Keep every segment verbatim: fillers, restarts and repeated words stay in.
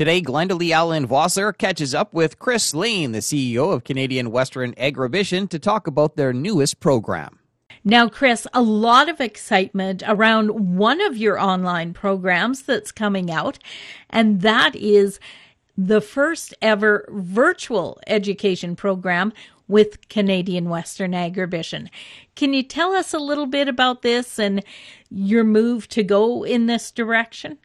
Today, Glenda Lee Allen-Vosser catches up with Chris Lane, the C E O of Canadian Western Agribition, to talk about their newest program. Now, Chris, a lot of excitement around one of your online programs that's coming out, and that is the first ever virtual education program with Canadian Western Agribition. Can you tell us a little bit about this and your move to go in this direction?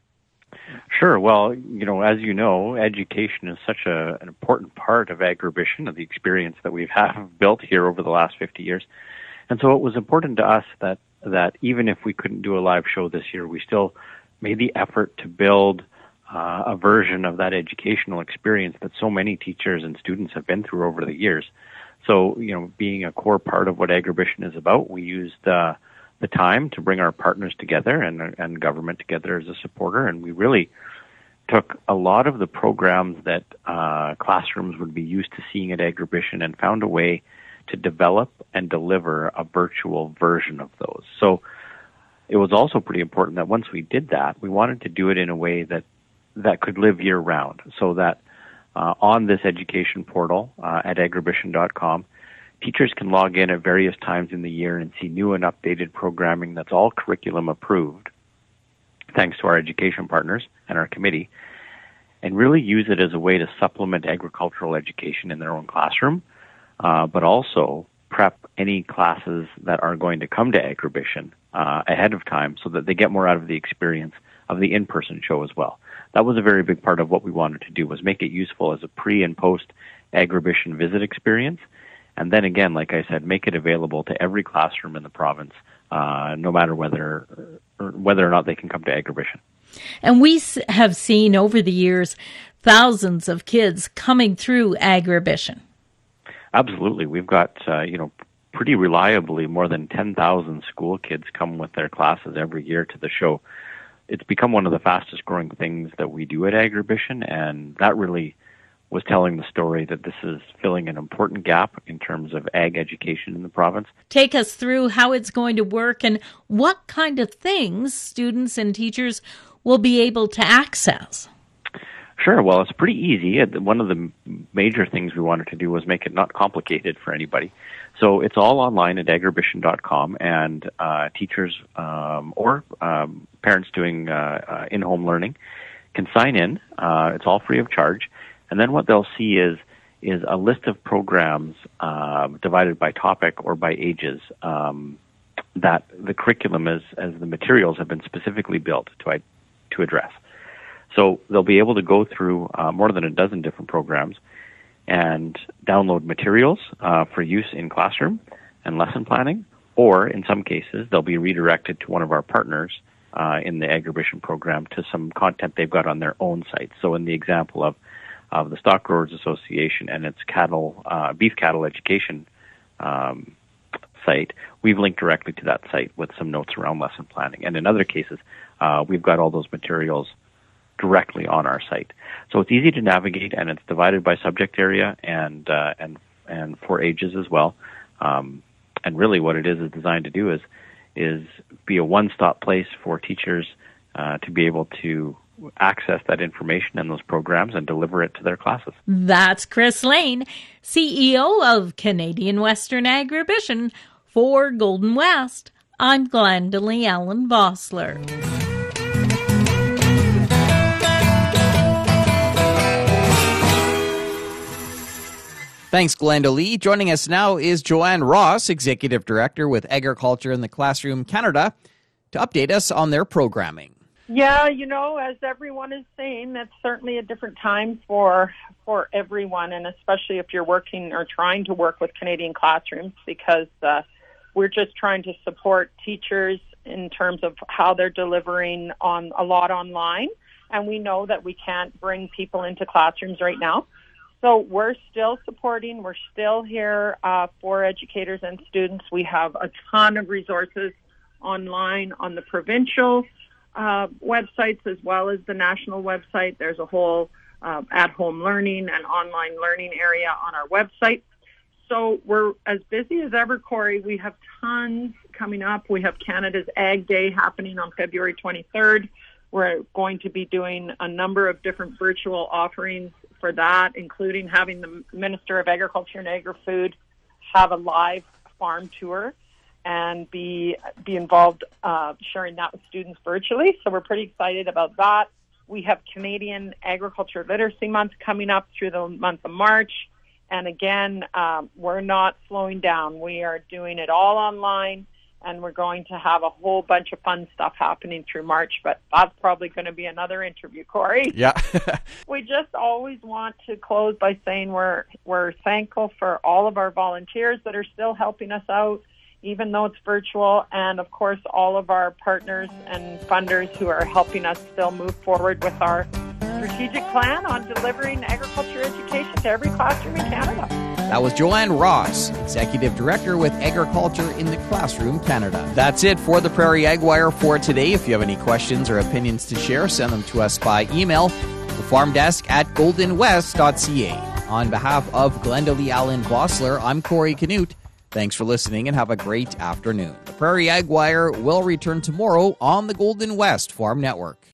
Sure. Well, you know, as you know, education is such a, an important part of Agribition, of the experience that we've have built here over the last fifty years. And so it was important to us that, that even if we couldn't do a live show this year, we still made the effort to build uh, a version of that educational experience that so many teachers and students have been through over the years. So, you know, being a core part of what Agribition is about, we used uh, the time to bring our partners together and and government together as a supporter, and we really took a lot of the programs that uh, classrooms would be used to seeing at Agribition and found a way to develop and deliver a virtual version of those. So it was also pretty important that once we did that, we wanted to do it in a way that that could live year-round, so that uh, on this education portal uh, at agribition dot com, teachers can log in at various times in the year and see new and updated programming that's all curriculum approved, thanks to our education partners and our committee, and really use it as a way to supplement agricultural education in their own classroom, uh, but also prep any classes that are going to come to Agribition uh, ahead of time so that they get more out of the experience of the in-person show as well. That was a very big part of what we wanted to do, was make it useful as a pre- and post-Agribition visit experience. And then again, like I said, make it available to every classroom in the province, uh, no matter whether or whether or not they can come to Agribition. And we have seen over the years thousands of kids coming through Agribition. Absolutely. We've got, uh, you know, pretty reliably more than ten thousand school kids come with their classes every year to the show. It's become one of the fastest growing things that we do at Agribition, and that really was telling the story that this is filling an important gap in terms of ag education in the province. Take us through how it's going to work and what kind of things students and teachers will be able to access. Sure. Well, it's pretty easy. One of the major things we wanted to do was make it not complicated for anybody. So it's all online at agribition dot com, and uh, teachers um, or um, parents doing uh, uh, in-home learning can sign in. Uh, it's all free of charge. And then what they'll see is is a list of programs um, divided by topic or by ages um, that the curriculum is, as the materials have been specifically built to to address. So they'll be able to go through uh, more than a dozen different programs and download materials uh, for use in classroom and lesson planning, or in some cases they'll be redirected to one of our partners uh, in the Agribition program to some content they've got on their own site. So in the example of of the Stock Growers Association and its cattle, uh, beef cattle education um, site, we've linked directly to that site with some notes around lesson planning. And in other cases, uh, we've got all those materials directly on our site. So it's easy to navigate, and it's divided by subject area and uh, and and for ages as well. Um, and really, what it is is designed to do is is be a one-stop place for teachers uh, to be able to access that information in those programs and deliver it to their classes. That's Chris Lane, C E O of Canadian Western Agribition. For Golden West, I'm Glenda Lee Allen-Vosser. Thanks, Glenda Lee. Joining us now is Joanne Ross, Executive Director with Agriculture in the Classroom Canada, to update us on their programming. Yeah, you know, as everyone is saying, that's certainly a different time for for everyone, and especially if you're working or trying to work with Canadian classrooms, because uh, we're just trying to support teachers in terms of how they're delivering on a lot online, and we know that we can't bring people into classrooms right now. So we're still supporting, we're still here uh, for educators and students. We have a ton of resources online on the provincial Uh, websites as well as the national website. There's a whole uh, at-home learning and online learning area on our website. So we're as busy as ever, Corey. We have tons coming up. We have Canada's Ag Day happening on February twenty-third. We're going to be doing a number of different virtual offerings for that, including having the Minister of Agriculture and Agri-Food have a live farm tour and be be involved uh, sharing that with students virtually. So we're pretty excited about that. We have Canadian Agriculture Literacy Month coming up through the month of March. And again, um, we're not slowing down. We are doing it all online, and we're going to have a whole bunch of fun stuff happening through March, but that's probably going to be another interview, Corey. Yeah. We just always want to close by saying we're we're thankful for all of our volunteers that are still helping us out, even though it's virtual, and of course all of our partners and funders who are helping us still move forward with our strategic plan on delivering agriculture education to every classroom in Canada. That was Joanne Ross, Executive Director with Agriculture in the Classroom Canada. That's it for the Prairie AgWire for today. If you have any questions or opinions to share, send them to us by email, the farm desk at golden west dot c a. On behalf of Glenda Lee Allen-Vosser, I'm Corey Knut. Thanks for listening and have a great afternoon. The Prairie AgWire will return tomorrow on the Golden West Farm Network.